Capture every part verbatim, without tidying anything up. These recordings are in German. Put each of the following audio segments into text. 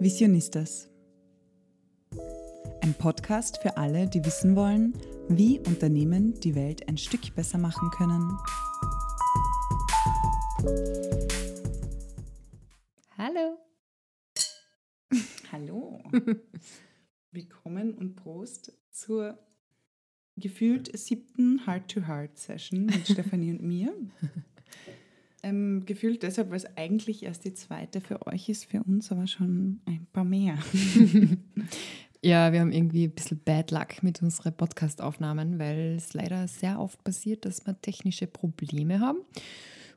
Visionistas. Ein Podcast für alle, die wissen wollen, wie Unternehmen die Welt ein Stück besser machen können. Hallo. Hallo. Willkommen und Prost zur gefühlt siebten Heart-to-Heart-Session mit Stefanie und mir. Ähm, gefühlt deshalb, weil es eigentlich erst die zweite für euch ist, für uns aber schon ein paar mehr. Ja, wir haben irgendwie ein bisschen Bad Luck mit unseren Podcast-Aufnahmen, weil es leider sehr oft passiert, dass wir technische Probleme haben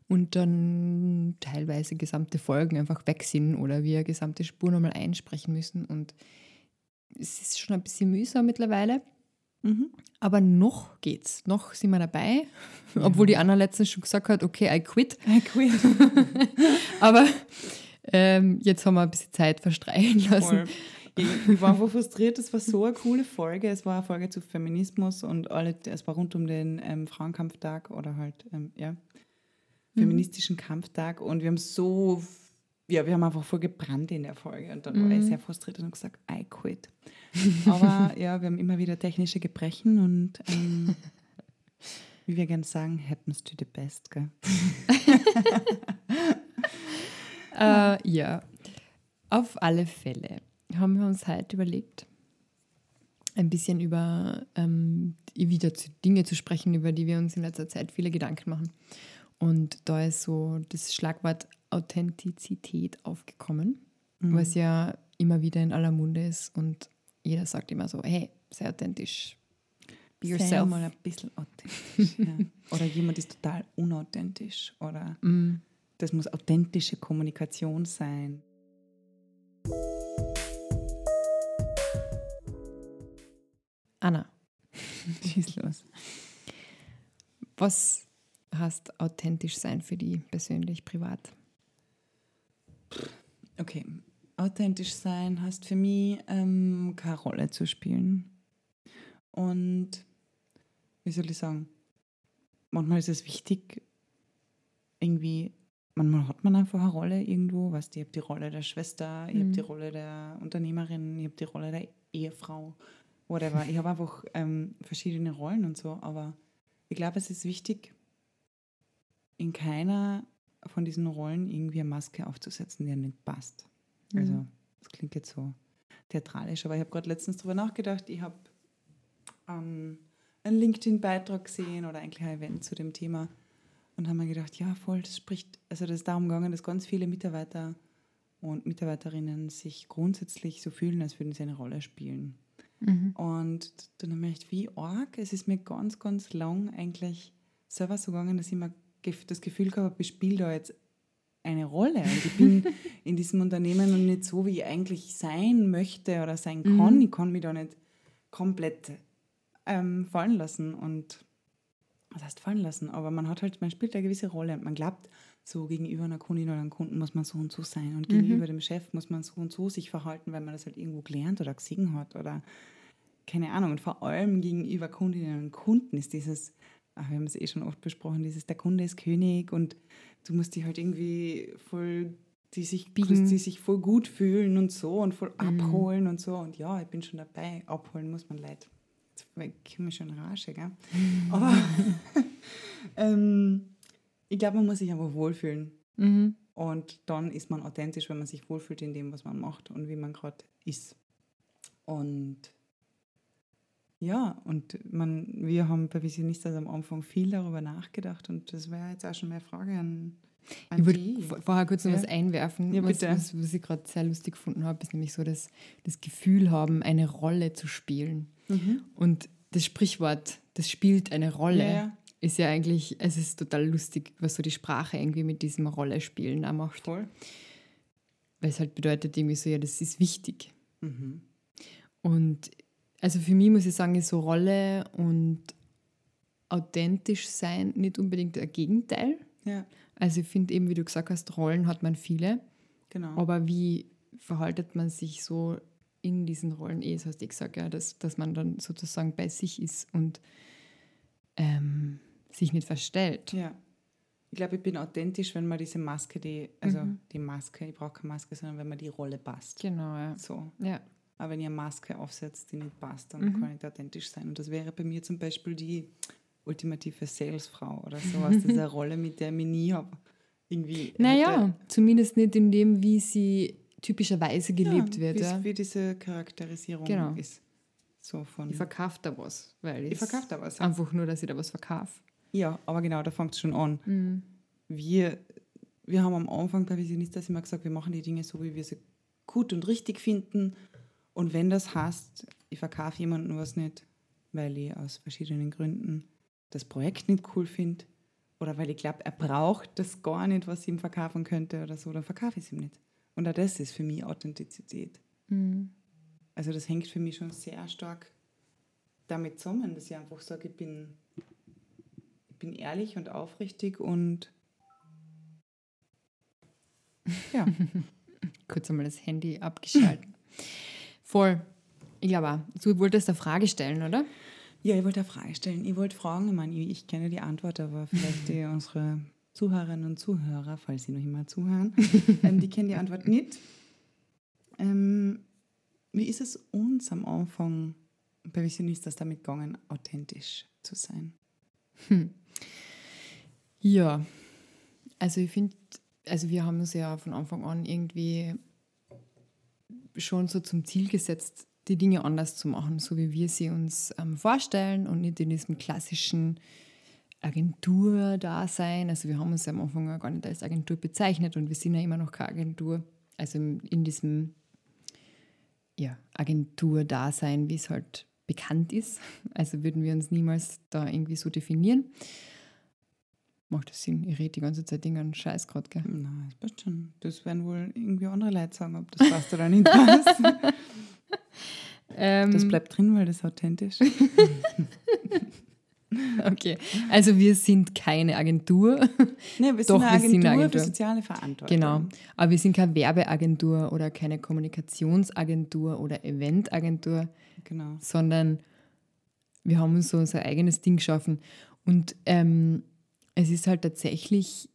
und dann teilweise gesamte Folgen einfach weg sind oder wir gesamte Spur nochmal einsprechen müssen. Und es ist schon ein bisschen mühsam mittlerweile. Mhm. Aber noch geht's, noch sind wir dabei, ja. Obwohl die Anna letztens schon gesagt hat, okay, I quit. I quit. Aber ähm, jetzt haben wir ein bisschen Zeit verstreichen lassen. Voll. Ich war einfach frustriert, es war so eine coole Folge, es war eine Folge zu Feminismus und alle, es war rund um den ähm, Frauenkampftag oder halt, ähm, ja, feministischen mhm. Kampftag und wir haben so, ja, wir haben einfach voll gebrannt in der Folge und dann mhm. war ich sehr frustriert und habe gesagt, I quit. Aber ja, wir haben immer wieder technische Gebrechen und ähm, wie wir gerne sagen, happens to the best, gell? uh, ja, auf alle Fälle haben wir uns heute überlegt, ein bisschen über ähm, wieder zu, Dinge zu sprechen, über die wir uns in letzter Zeit viele Gedanken machen. Und da ist so das Schlagwort Authentizität aufgekommen, mhm. was ja immer wieder in aller Munde ist und jeder sagt immer so, hey, sei authentisch. Be yourself. Sei mal ein bisschen authentisch. Ja. Oder jemand ist total unauthentisch. Oder mm. das muss authentische Kommunikation sein. Anna, schieß los. Was heißt authentisch sein für dich persönlich, privat? Okay. Authentisch sein heißt für mich, ähm, keine Rolle zu spielen. Und wie soll ich sagen, manchmal ist es wichtig, irgendwie, manchmal hat man einfach eine Rolle irgendwo, weißt du, ich habe die Rolle der Schwester, ich mhm. habe die Rolle der Unternehmerin, ich habe die Rolle der Ehefrau, whatever. Ich habe einfach ähm, verschiedene Rollen und so, aber ich glaube, es ist wichtig, in keiner von diesen Rollen irgendwie eine Maske aufzusetzen, die einem nicht passt. Also, das klingt jetzt so theatralisch, aber ich habe gerade letztens drüber nachgedacht, ich habe ähm, einen LinkedIn-Beitrag gesehen oder eigentlich ein Event zu dem Thema und habe mir gedacht, ja voll, das spricht, also das ist darum gegangen, dass ganz viele Mitarbeiter und Mitarbeiterinnen sich grundsätzlich so fühlen, als würden sie eine Rolle spielen. Mhm. Und dann habe ich mir gedacht, wie arg, es ist mir ganz, ganz lang eigentlich selber so gegangen, dass ich mir das Gefühl gehabt habe, ich spiele da jetzt eine Rolle und ich bin in diesem Unternehmen und nicht so, wie ich eigentlich sein möchte oder sein kann. Mhm. Ich kann mich da nicht komplett ähm, fallen lassen und was heißt fallen lassen, aber man hat halt, man spielt eine gewisse Rolle und man glaubt, so gegenüber einer Kundin oder einem Kunden muss man so und so sein und mhm. gegenüber dem Chef muss man so und so sich verhalten, weil man das halt irgendwo gelernt oder gesehen hat oder keine Ahnung und vor allem gegenüber Kundinnen und Kunden ist dieses, ach, wir haben es eh schon oft besprochen, dieses der Kunde ist König und du musst die halt irgendwie voll, die sich, die sich voll gut fühlen und so und voll mhm. abholen und so. Und ja, ich bin schon dabei, abholen muss man Leute. Jetzt kommen wir schon in Rage, gell? Mhm. Aber ähm, ich glaube, man muss sich einfach wohlfühlen. Mhm. Und dann ist man authentisch, wenn man sich wohlfühlt in dem, was man macht und wie man gerade ist. Und ja, und man, wir haben bei Visionistas am Anfang viel darüber nachgedacht und das wäre jetzt auch schon meine Frage an, an ich die. Ich würde vorher kurz noch ja. was einwerfen, ja, was, was, was ich gerade sehr lustig gefunden habe, ist nämlich so, dass das Gefühl haben, eine Rolle zu spielen. Mhm. Und das Sprichwort, das spielt eine Rolle, ja, ja. ist ja eigentlich, es ist total lustig, was so die Sprache irgendwie mit diesem Rollespielen auch macht. Voll. Weil es halt bedeutet irgendwie so, ja, das ist wichtig. Mhm. Und also für mich muss ich sagen, ist so Rolle und authentisch sein nicht unbedingt ein Gegenteil. Ja. Also ich finde eben, wie du gesagt hast, Rollen hat man viele. Genau. Aber wie verhaltet man sich so in diesen Rollen? Eh, das hast du gesagt, ja, dass, dass man dann sozusagen bei sich ist und ähm, sich nicht verstellt. Ja. ich glaube, ich bin authentisch, wenn man diese Maske, die, also mhm. die Maske, ich brauche keine Maske, sondern wenn man die Rolle passt. Genau, ja. So. Ja. Aber wenn ihr eine Maske aufsetzt, die nicht passt, dann mhm. kann ich authentisch sein. Und das wäre bei mir zum Beispiel die ultimative Salesfrau oder sowas. Das ist eine Rolle, mit der ich nie habe. Irgendwie naja, zumindest nicht in dem, wie sie typischerweise gelebt ja, wird. Ja, wie diese Charakterisierung genau. ist. So von ich verkaufe da was. Weil ich verkaufe da was. Einfach nur, dass ich da was verkaufe. Ja, aber genau, da fängt es schon an. Mhm. Wir, wir haben am Anfang bei Visionistas immer gesagt, wir machen die Dinge so, wie wir sie gut und richtig finden. Und wenn das heißt, ich verkaufe jemandem was nicht, weil ich aus verschiedenen Gründen das Projekt nicht cool finde oder weil ich glaube, er braucht das gar nicht, was ich ihm verkaufen könnte oder so, dann verkaufe ich es ihm nicht. Und auch das ist für mich Authentizität. Mhm. Also das hängt für mich schon sehr stark damit zusammen, dass ich einfach sage, ich bin... bin ehrlich und aufrichtig und ja. Kurz einmal das Handy abgeschalten. Voll. Ich glaube, du wolltest eine Frage stellen, oder? Ja, ich wollte eine Frage stellen. Ich wollte fragen, ich meine, ich kenne die Antwort, aber vielleicht die unsere Zuhörerinnen und Zuhörer, falls sie noch immer zuhören, ähm, die kennen die Antwort nicht. Ähm, wie ist es uns am Anfang bei Visionistas damit gegangen, authentisch zu sein? Hm. Ja, also ich finde, also wir haben uns ja von Anfang an irgendwie schon so zum Ziel gesetzt, die Dinge anders zu machen, so wie wir sie uns ähm, vorstellen und nicht in diesem klassischen Agentur-Dasein. Also wir haben uns ja am Anfang ja gar nicht als Agentur bezeichnet und wir sind ja immer noch keine Agentur. Also in diesem ja, Agentur-Dasein, wie es halt bekannt ist. Also würden wir uns niemals da irgendwie so definieren. Macht das Sinn? Ich rede die ganze Zeit irgendeinen Scheiß gerade, gell? Nein, das passt schon. Das werden wohl irgendwie andere Leute sagen, ob das passt oder nicht passt. Das bleibt drin, weil das ist authentisch. Okay, also wir sind keine Agentur. Nein, wir sind Doch, eine Agentur, wir sind eine Agentur für soziale Verantwortung. Genau, aber wir sind keine Werbeagentur oder keine Kommunikationsagentur oder Eventagentur, genau. Sondern wir haben uns so unser eigenes Ding geschaffen. Und ähm, es ist halt tatsächlich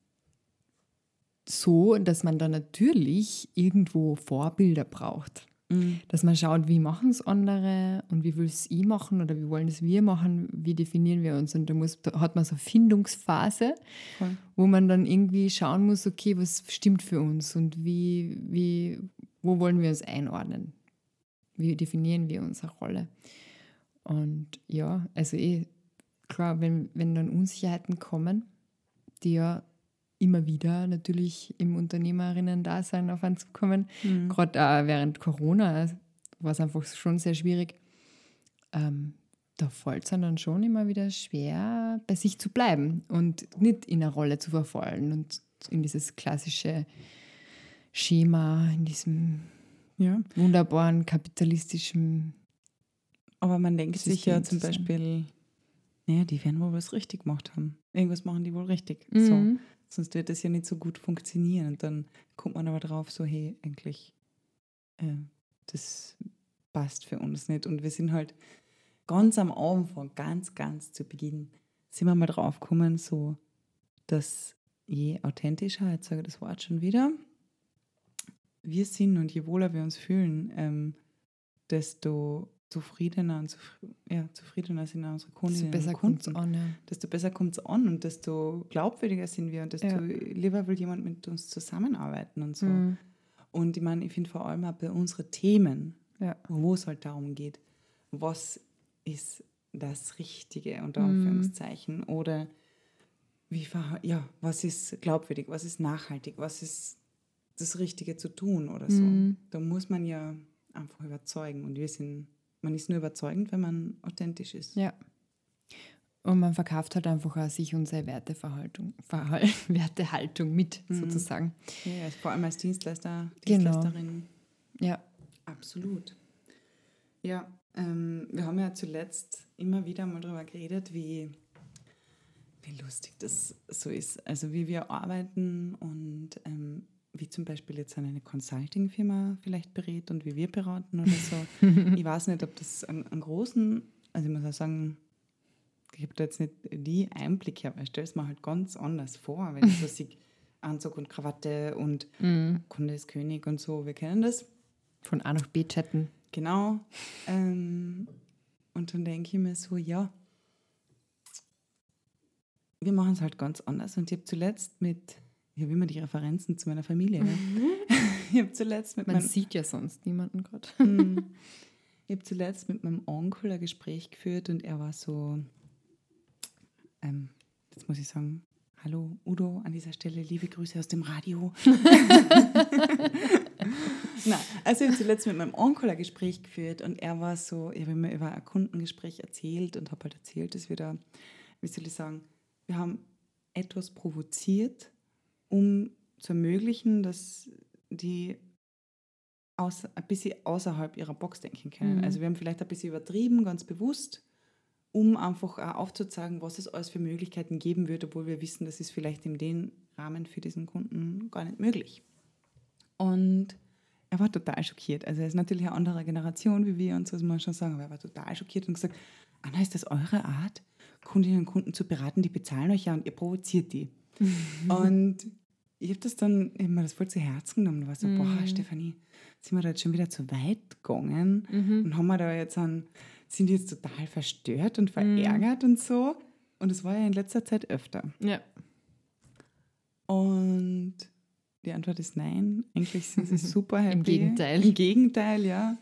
so, dass man da natürlich irgendwo Vorbilder braucht. Mhm. Dass man schaut, wie machen es andere und wie will es ich machen oder wie wollen es wir machen, wie definieren wir uns. Und da, muss, da hat man so eine Findungsphase, cool. Wo man dann irgendwie schauen muss, okay, was stimmt für uns und wie, wie, wo wollen wir uns einordnen? Wie definieren wir unsere Rolle? Und ja, also eh, klar, wenn, wenn dann Unsicherheiten kommen, die ja immer wieder natürlich im Unternehmerinnen-Dasein auf einen zukommen. Mhm. Gerade auch während Corona war es einfach schon sehr schwierig. Ähm, da fällt es dann schon immer wieder schwer, bei sich zu bleiben und nicht in eine Rolle zu verfallen und in dieses klassische Schema, in diesem ja. wunderbaren kapitalistischen Aber man denkt System sich ja zum zu Beispiel, naja, die werden wohl was richtig gemacht haben. Irgendwas machen die wohl richtig. Mhm. So. Sonst wird das ja nicht so gut funktionieren. Und dann kommt man aber drauf, so hey, eigentlich, äh, das passt für uns nicht. Und wir sind halt ganz am Anfang, ganz, ganz zu Beginn, sind wir mal drauf gekommen, so, dass je authentischer, jetzt sage ich das Wort schon wieder, wir sind und je wohler wir uns fühlen, ähm, desto zufriedener und zufri- ja, zufriedener sind unsere Kundinnen und Kunden. An, ja. Desto besser kommt es an und desto glaubwürdiger sind wir und desto ja. lieber will jemand mit uns zusammenarbeiten und so. Mhm. Und ich meine, ich finde vor allem auch bei unseren Themen, ja. wo es halt darum geht, was ist das Richtige, unter Anführungszeichen, mhm. oder wie verha- ja, was ist glaubwürdig, was ist nachhaltig, was ist das Richtige zu tun oder so. Mhm. Da muss man ja einfach überzeugen und wir sind man ist nur überzeugend, wenn man authentisch ist. Ja. Und man verkauft halt einfach auch sich und seine Werteverhaltung, Verhal- Wertehaltung mit, mhm. sozusagen. Ja, vor allem als Dienstleister, Dienstleisterin. Genau. Ja. Absolut. Ja, ähm, wir haben ja zuletzt immer wieder mal darüber geredet, wie, wie lustig das so ist. Also wie wir arbeiten und ähm, wie zum Beispiel jetzt eine Consulting-Firma vielleicht berät und wie wir beraten oder so. Ich weiß nicht, ob das einen, einen großen, also ich muss auch sagen, Ich habe da jetzt nicht die Einblicke, aber ich stelle es mir halt ganz anders vor, wenn ich so sehe, Anzug und Krawatte und mm. Kunde ist König und so, wir kennen das. Von A nach B chatten. Genau. Ähm, und dann denke ich mir so, ja, wir machen es halt ganz anders. Und ich habe zuletzt mit, ich habe immer die Referenzen zu meiner Familie. Ne? ich habe zuletzt mit Man meinem, sieht ja sonst niemanden gerade. Ich habe zuletzt mit meinem Onkel ein Gespräch geführt und er war so, ähm, jetzt muss ich sagen, hallo Udo, an dieser Stelle liebe Grüße aus dem Radio. Nein, also ich habe zuletzt mit meinem Onkel ein Gespräch geführt und er war so, ich habe immer über ein Kundengespräch erzählt und habe halt erzählt, dass wir da, wie soll ich sagen, wir haben etwas provoziert, um zu ermöglichen, dass die aus, ein bisschen außerhalb ihrer Box denken können. Mhm. Also wir haben vielleicht ein bisschen übertrieben, ganz bewusst, um einfach auch aufzuzeigen, was es alles für Möglichkeiten geben würde, obwohl wir wissen, das ist vielleicht in dem Rahmen für diesen Kunden gar nicht möglich. Und er war total schockiert. Also er ist natürlich eine andere Generation wie wir und so, muss man schon sagen, aber er war total schockiert und gesagt, Anna, ist das eure Art, Kundinnen und Kunden zu beraten? Die bezahlen euch ja und ihr provoziert die. Mhm. Und ich habe das dann, ich habe mir das voll zu Herzen genommen und war so, mhm. boah, Stefanie, sind wir da jetzt schon wieder zu weit gegangen mhm. und haben wir da jetzt einen sind jetzt total verstört und verärgert mm. und so. Und das war ja in letzter Zeit öfter. Ja. Und die Antwort ist nein. Eigentlich sind sie super happy. Im Gegenteil. Im Gegenteil, ja.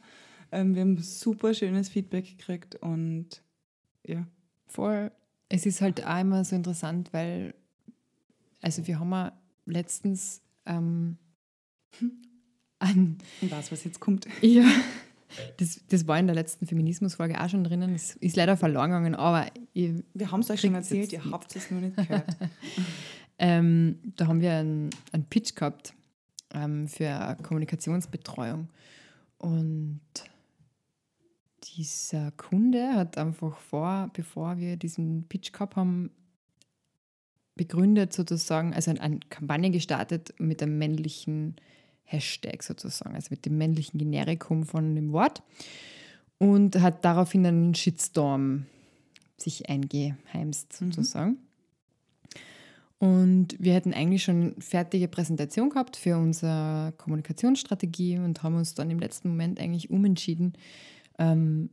Ähm, wir haben super schönes Feedback gekriegt und ja. Voll. Es ist halt auch immer so interessant, weil also wir haben ja letztens ähm, an... Und was, was jetzt kommt. Ja. Das, das war in der letzten Feminismusfolge auch schon drinnen. Das ist leider verloren gegangen, aber... Wir haben es euch schon erzählt, ihr habt es nur nicht gehört. ähm, da haben wir einen, einen Pitch gehabt ähm, für Kommunikationsbetreuung. Und dieser Kunde hat einfach vor, bevor wir diesen Pitch gehabt haben, begründet sozusagen, also eine Kampagne gestartet mit einem männlichen... Hashtag sozusagen, also mit dem männlichen Generikum von dem Wort und hat daraufhin einen Shitstorm sich eingeheimst sozusagen. Mhm. Und wir hätten eigentlich schon eine fertige Präsentation gehabt für unsere Kommunikationsstrategie und haben uns dann im letzten Moment eigentlich umentschieden, ähm,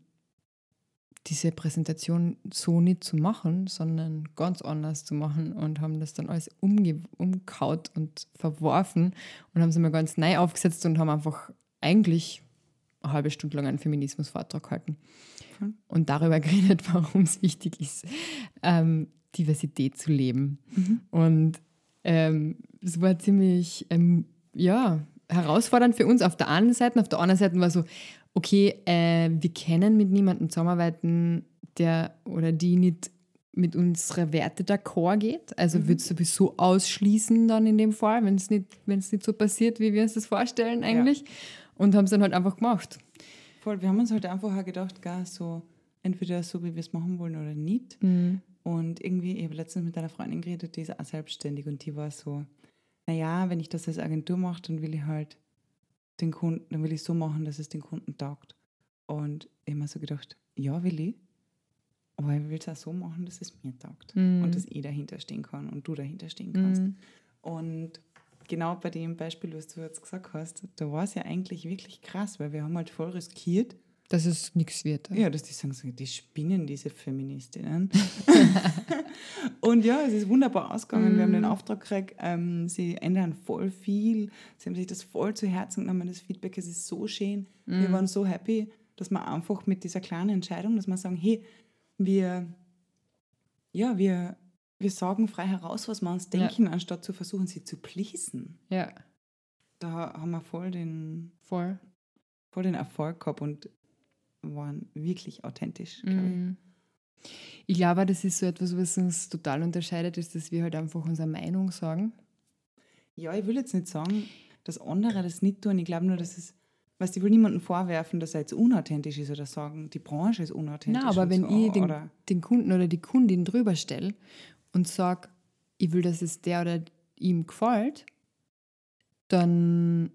diese Präsentation so nicht zu machen, sondern ganz anders zu machen und haben das dann alles umge- umkaut und verworfen und haben es immer ganz neu aufgesetzt und haben einfach eigentlich eine halbe Stunde lang einen Feminismusvortrag gehalten mhm. und darüber geredet, warum es wichtig ist, ähm, Diversität zu leben. Mhm. Und ähm, es war ziemlich ähm, ja, herausfordernd für uns auf der einen Seite, auf der anderen Seite war so, okay, äh, wir können mit niemandem zusammenarbeiten, der oder die nicht mit unseren Werten d'accord geht. Also mhm. würde es sowieso ausschließen dann in dem Fall, wenn es nicht, wenn es nicht so passiert, wie wir uns das vorstellen eigentlich. Ja. Und haben es dann halt einfach gemacht. Voll, wir haben uns halt einfach gedacht, gar so entweder so, wie wir es machen wollen oder nicht. Mhm. Und irgendwie, ich habe letztens mit einer Freundin geredet, die ist auch selbstständig und die war so, naja, wenn ich das als Agentur mache, dann will ich halt den Kunden, dann will ich so machen, dass es den Kunden taugt. Und ich habe mir so gedacht, ja, will ich, aber ich will es auch so machen, dass es mir taugt mm. und dass ich dahinter stehen kann und du dahinter stehen kannst. Mm. Und genau bei dem Beispiel, was du jetzt gesagt hast, da war es ja eigentlich wirklich krass, weil wir haben halt voll riskiert, dass es nichts wird. Ja, dass die sagen, die spinnen, diese Feministinnen. Und ja, es ist wunderbar ausgegangen. Mm. Wir haben den Auftrag gekriegt, ähm, sie ändern voll viel. Sie haben sich das voll zu Herzen genommen, das Feedback, es ist so schön. Mm. Wir waren so happy, dass wir einfach mit dieser kleinen Entscheidung, dass wir sagen, hey, wir, ja, wir, wir sagen frei heraus, was wir uns denken, ja. anstatt zu versuchen, sie zu pleasen. Ja. Da haben wir voll den, voll. Voll den Erfolg gehabt und waren wirklich authentisch, glaube ich. Mm. Ich glaube, das ist so etwas, was uns total unterscheidet, ist, dass wir halt einfach unsere Meinung sagen. Ja, ich will jetzt nicht sagen, dass andere das nicht tun. Ich glaube nur, dass es, weißt du, ich will niemandem vorwerfen, dass er jetzt unauthentisch ist oder sagen, die Branche ist unauthentisch. Nein, aber wenn so, ich den, den Kunden oder die Kundin drüber stelle und sage, ich will, dass es der oder ihm gefällt, dann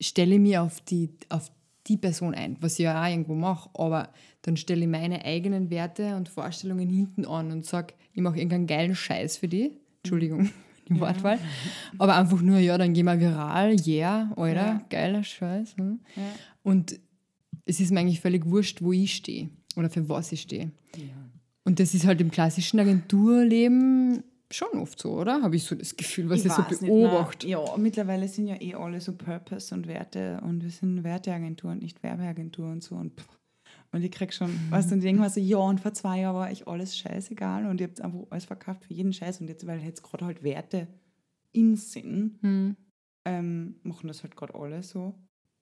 stelle ich mich auf die, auf die Person ein, was ich ja auch irgendwo mache, aber dann stelle ich meine eigenen Werte und Vorstellungen hinten an und sage, ich mache irgendeinen geilen Scheiß für die, Entschuldigung, die Wortwahl, ja. aber einfach nur, ja, dann gehen wir viral, yeah, Alter, ja. geiler Scheiß. Hm? Ja. Und es ist mir eigentlich völlig wurscht, wo ich stehe oder für was ich stehe. Ja. Und das ist halt im klassischen Agenturleben schon oft so, oder? Habe ich so das Gefühl, was ich, ich so beobachte. Ja, mittlerweile sind ja eh alle so Purpose und Werte und wir sind Werteagentur und nicht Werbeagentur und so und pff. Und ich krieg schon, weißt du, und ich denke mir so, ja, und vor zwei Jahren war ich alles scheißegal und ihr habt einfach alles verkauft für jeden Scheiß und jetzt, weil jetzt gerade halt Werte in Sinn, hm. ähm, machen das halt gerade alle so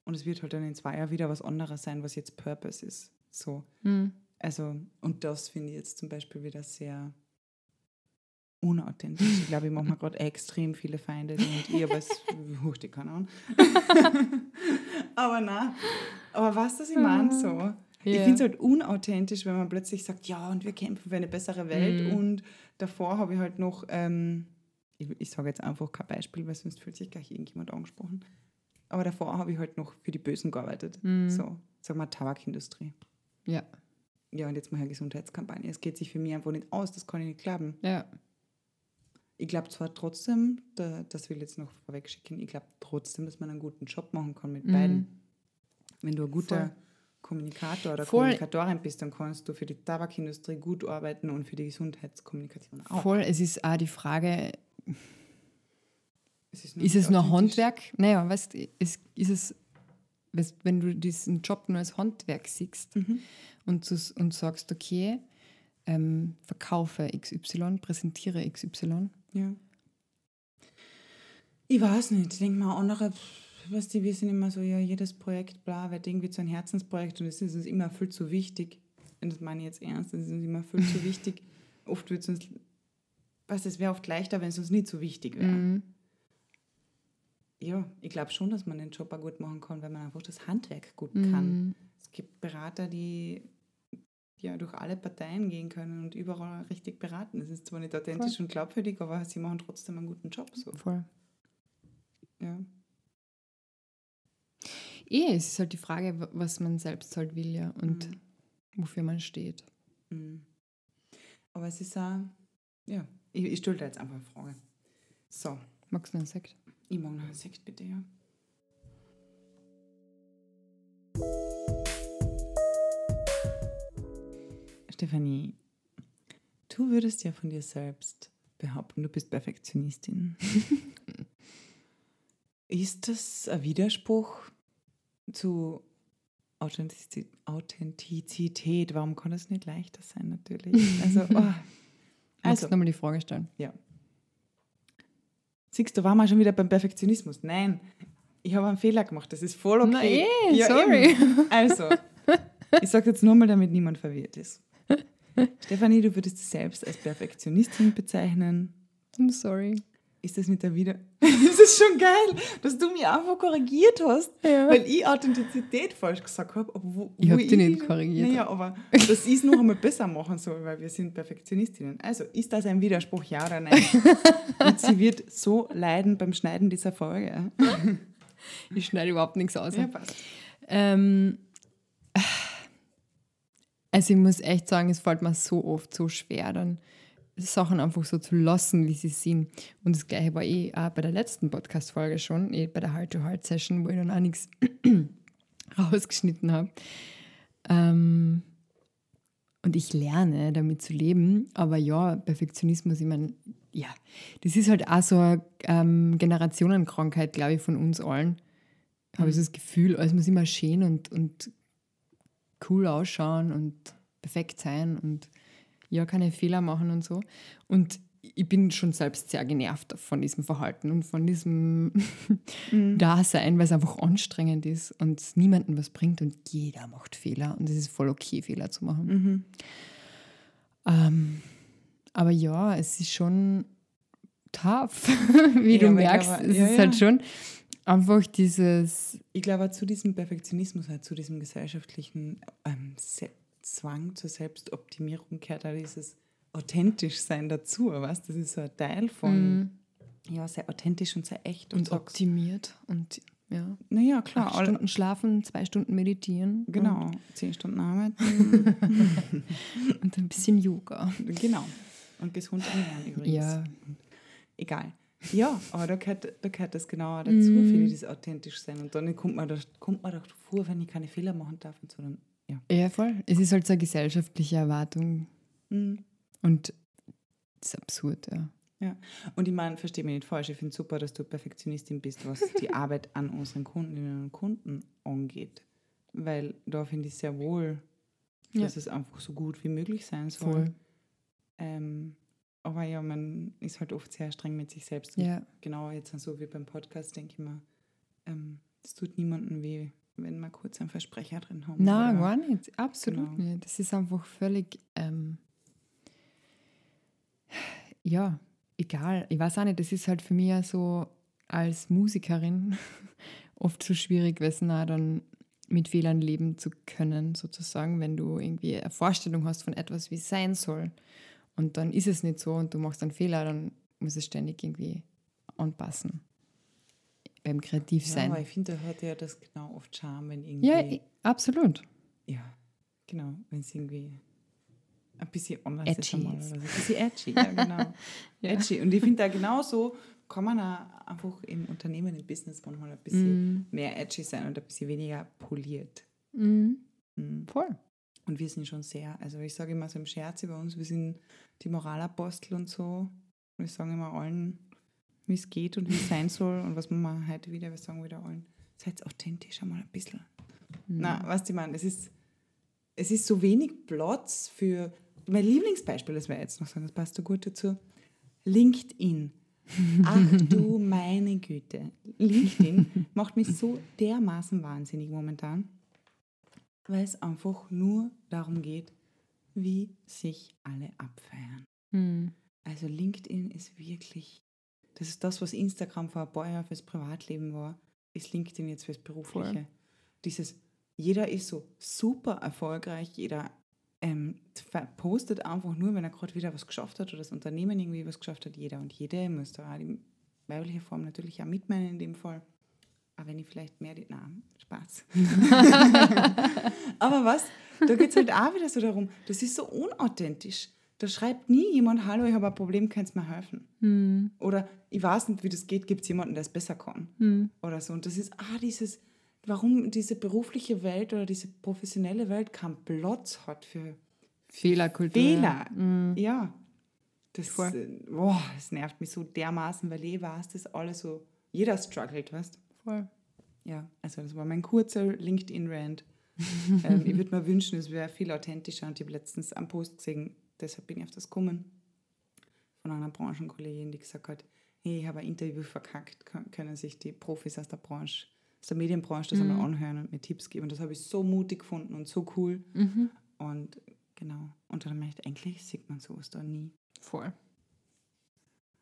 und es wird halt dann in zwei Jahren wieder was anderes sein, was jetzt Purpose ist. So. Hm. Also, und das finde ich jetzt zum Beispiel wieder sehr unauthentisch. Ich glaube, ich mache mir gerade extrem viele Feinde und ihr, aber es huchte ich keine Ahnung. Aber nein, aber was das ich meine so. Yeah. Ich finde es halt unauthentisch, wenn man plötzlich sagt, ja, und wir kämpfen für eine bessere Welt mm. und davor habe ich halt noch, ähm, ich, ich sage jetzt einfach kein Beispiel, weil sonst fühlt sich gleich irgendjemand angesprochen, aber davor habe ich halt noch für die Bösen gearbeitet. Mm. So, sagen wir Tabakindustrie. Ja. Ja, und jetzt mache ich eine Gesundheitskampagne. Es geht sich für mich einfach nicht aus, das kann ich nicht glauben. Ja. Ich glaube zwar trotzdem, da, das will ich jetzt noch vorweg schicken, ich glaube trotzdem, dass man einen guten Job machen kann mit mhm. beiden. Wenn du ein guter Voll. Kommunikator oder Voll. Kommunikatorin bist, dann kannst du für die Tabakindustrie gut arbeiten und für die Gesundheitskommunikation auch. Voll, es ist auch die Frage, es ist, ist es nur Handwerk? Naja, weißt du, ist es... wenn du diesen Job nur als Handwerk siehst mhm. und, zu, und sagst, okay, ähm, verkaufe X Y, präsentiere X Y. Ja. Ich weiß nicht, ich denke mal, andere, was die wissen immer so, ja, jedes Projekt, bla, wird irgendwie zu einem Herzensprojekt und es ist uns immer viel zu wichtig. Und das meine ich jetzt ernst, es ist uns immer viel zu wichtig. Oft wird es uns, was, es wäre oft leichter, wenn es uns nicht so wichtig wäre. Mhm. Ja, ich glaube schon, dass man den Job auch gut machen kann, wenn man einfach das Handwerk gut mhm. kann. Es gibt Berater, die ja durch alle Parteien gehen können und überall richtig beraten. Das ist zwar nicht authentisch Voll. Und glaubwürdig, aber sie machen trotzdem einen guten Job. So. Voll. Ja. Eh, es ist halt die Frage, was man selbst halt will, ja, und mhm. wofür man steht. Mhm. Aber es ist auch, ja, ich, ich stelle da jetzt einfach eine Frage. So. Magst du einen Sekt? Ich mag noch einen Sekt, bitte, ja. Stefanie, du würdest ja von dir selbst behaupten, du bist Perfektionistin. Ist das ein Widerspruch zu Authentizität? Authentizität? Warum kann das nicht leichter sein, natürlich? Also, oh. also. Kannst du nochmal die Frage stellen? Ja. Siehst du, da waren wir schon wieder beim Perfektionismus. Nein, ich habe einen Fehler gemacht. Das ist voll okay. Na eh, ja, sorry. Eben. Also, ich sage jetzt nur mal, damit niemand verwirrt ist. Stefanie, du würdest dich selbst als Perfektionistin bezeichnen. I'm sorry. Ist das nicht der Wider... Das ist schon geil, dass du mich einfach korrigiert hast, ja. weil ich Authentizität falsch gesagt habe. Ich habe dich nicht korrigiert. Naja, aber das ist noch einmal besser machen soll, weil wir sind Perfektionistinnen. Also, ist das ein Widerspruch, ja oder nein? Und sie wird so leiden beim Schneiden dieser Folge. Ich schneide überhaupt nichts aus. Ja, passt. Ähm, also, ich muss echt sagen, es fällt mir so oft so schwer dann, Sachen einfach so zu lassen, wie sie sind. Und das Gleiche war eh auch bei der letzten Podcast-Folge schon, eh bei der Heart-to-Heart-Session, wo ich dann auch nichts rausgeschnitten habe. Ähm, und ich lerne, damit zu leben. Aber ja, Perfektionismus, ich meine, ja, das ist halt auch so eine ähm, Generationenkrankheit, glaube ich, von uns allen. Mhm. Habe ich so das Gefühl, alles muss immer schön und, und cool ausschauen und perfekt sein und ja, keine Fehler machen und so. Und ich bin schon selbst sehr genervt von diesem Verhalten und von diesem mm. Dasein, weil es einfach anstrengend ist und niemandem was bringt und jeder macht Fehler und es ist voll okay, Fehler zu machen. Mhm. Ähm, aber ja, es ist schon tough, wie ja, du merkst. Aber, es ja, ist ja. halt schon einfach dieses... Ich glaube, zu diesem Perfektionismus, halt zu diesem gesellschaftlichen ähm, Set. Zwang zur Selbstoptimierung gehört auch dieses Authentischsein dazu, weißt? Das ist so ein Teil von mm. ja, sehr authentisch und sehr echt. Und, und optimiert. Und Ja. Naja, klar. Acht Stunden schlafen, zwei Stunden meditieren. Genau, und zehn Stunden arbeiten. Und ein bisschen Yoga. Genau. Und gesund ernähren übrigens. Ja. Egal. Ja, aber da gehört, da gehört das genauer dazu, mm. für die das authentisch sein. Und dann kommt man doch kommt man doch vor, wenn ich keine Fehler machen darf. Und so dann, ja. ja, voll. Es ist halt so eine gesellschaftliche Erwartung. Mm. Und das ist absurd, ja. Ja, und ich meine, verstehe mich nicht falsch, ich finde es super, dass du Perfektionistin bist, was die Arbeit an unseren Kundinnen und Kunden angeht. Weil da finde ich sehr wohl, ja. dass es einfach so gut wie möglich sein soll. Voll. Ähm, aber ja, man ist halt oft sehr streng mit sich selbst. Ja. Genau, jetzt so wie beim Podcast, denke ich mal, es ähm, tut niemandem weh, wenn wir kurz einen Versprecher drin haben. Nein, oder? Gar nicht, absolut genau. nicht. Das ist einfach völlig, ähm, ja, egal, ich weiß auch nicht, das ist halt für mich ja so als Musikerin oft so schwierig gewesen, auch dann mit Fehlern leben zu können, sozusagen, wenn du irgendwie eine Vorstellung hast von etwas, wie es sein soll und dann ist es nicht so und du machst einen Fehler, dann muss es ständig irgendwie anpassen beim Kreativsein. Ja, aber ich finde, da hat ja das genau oft Charme, wenn irgendwie... Ja, ich, absolut. Ja, genau, wenn es irgendwie... Ein bisschen anders edgy ist. Einmal, ein bisschen edgy, ja genau. ja. Edgy. Und ich finde da genauso kann man auch einfach im Unternehmen, im Business manchmal ein bisschen mm. mehr edgy sein und ein bisschen weniger poliert. Mm. Mm. Voll. Und wir sind schon sehr, also ich sage immer so im Scherz über uns, wir sind die Moralapostel und so. Wir sagen immer allen, wie es geht und wie es sein soll und was man heute wieder, wir sagen wieder allen, seid authentisch einmal ein bisschen. Mm. Na, weißt du, man, es ist, es ist so wenig Platz für mein Lieblingsbeispiel, das wir jetzt noch sagen, das passt so gut dazu, LinkedIn. Ach du meine Güte. LinkedIn macht mich so dermaßen wahnsinnig momentan, weil es einfach nur darum geht, wie sich alle abfeiern. Mhm. Also LinkedIn ist wirklich, das ist das, was Instagram vor ein paar Jahren fürs Privatleben war, ist LinkedIn jetzt fürs Berufliche. Voll. Dieses, jeder ist so super erfolgreich, jeder Ähm, postet einfach nur, wenn er gerade wieder was geschafft hat oder das Unternehmen irgendwie was geschafft hat, jeder und jede muss da auch die weibliche Form natürlich auch mitmeinen in dem Fall. Aber wenn ich vielleicht mehr... Die, nein, Spaß. Aber was? Da geht es halt auch wieder so darum, das ist so unauthentisch. Da schreibt nie jemand, hallo, ich habe ein Problem, kannst du mir helfen? Mhm. Oder ich weiß nicht, wie das geht, gibt es jemanden, der es besser kann? Mhm. Oder so. Und das ist ah dieses... warum diese berufliche Welt oder diese professionelle Welt keinen Platz hat für Fehlerkultur. Fehler, mm. ja. Das, boah, das nervt mich so dermaßen, weil ich weiß, das alles so, jeder struggelt, weißt du? Voll. Ja, also das war mein kurzer LinkedIn-Rant. ähm, ich würde mir wünschen, es wäre viel authentischer und ich habe letztens einen Post gesehen, deshalb bin ich auf das gekommen, von einer Branchenkollegin, die gesagt hat, hey, ich habe ein Interview verkackt, können sich die Profis aus der Branche aus der Medienbranche das mhm. einmal anhören und mir Tipps geben. Und das habe ich so mutig gefunden und so cool. Mhm. Und genau. Und dann merkt eigentlich sieht man sowas da nie. Voll.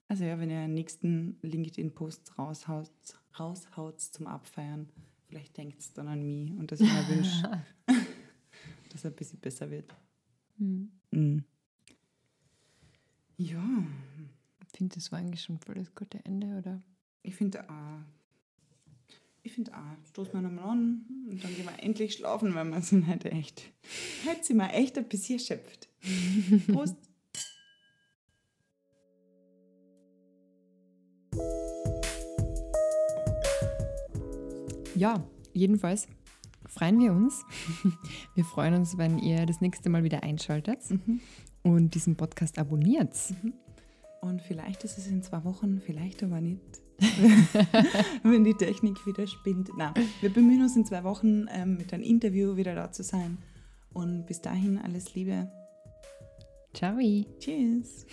Also ja, wenn ihr den nächsten LinkedIn-Post raushaut, raushaut zum Abfeiern, vielleicht denkt es dann an mich und dass ich mir wünsche, dass er ein bisschen besser wird. Mhm. Mhm. Ja. Ich finde, das war eigentlich schon voll das gute Ende, oder? Ich finde auch. Ich finde auch, stoßen wir nochmal an und dann gehen wir endlich schlafen, weil wir sind heute echt, heute sind wir echt ein bisschen erschöpft. Prost! Ja, jedenfalls freuen wir uns. Wir freuen uns, wenn ihr das nächste Mal wieder einschaltet mhm. und diesen Podcast abonniert. Mhm. Und vielleicht ist es in zwei Wochen, vielleicht aber nicht. Wenn die Technik wieder spinnt. Nein, wir bemühen uns in zwei Wochen ähm, mit einem Interview wieder da zu sein. Und bis dahin alles Liebe. Ciao. Tschüss.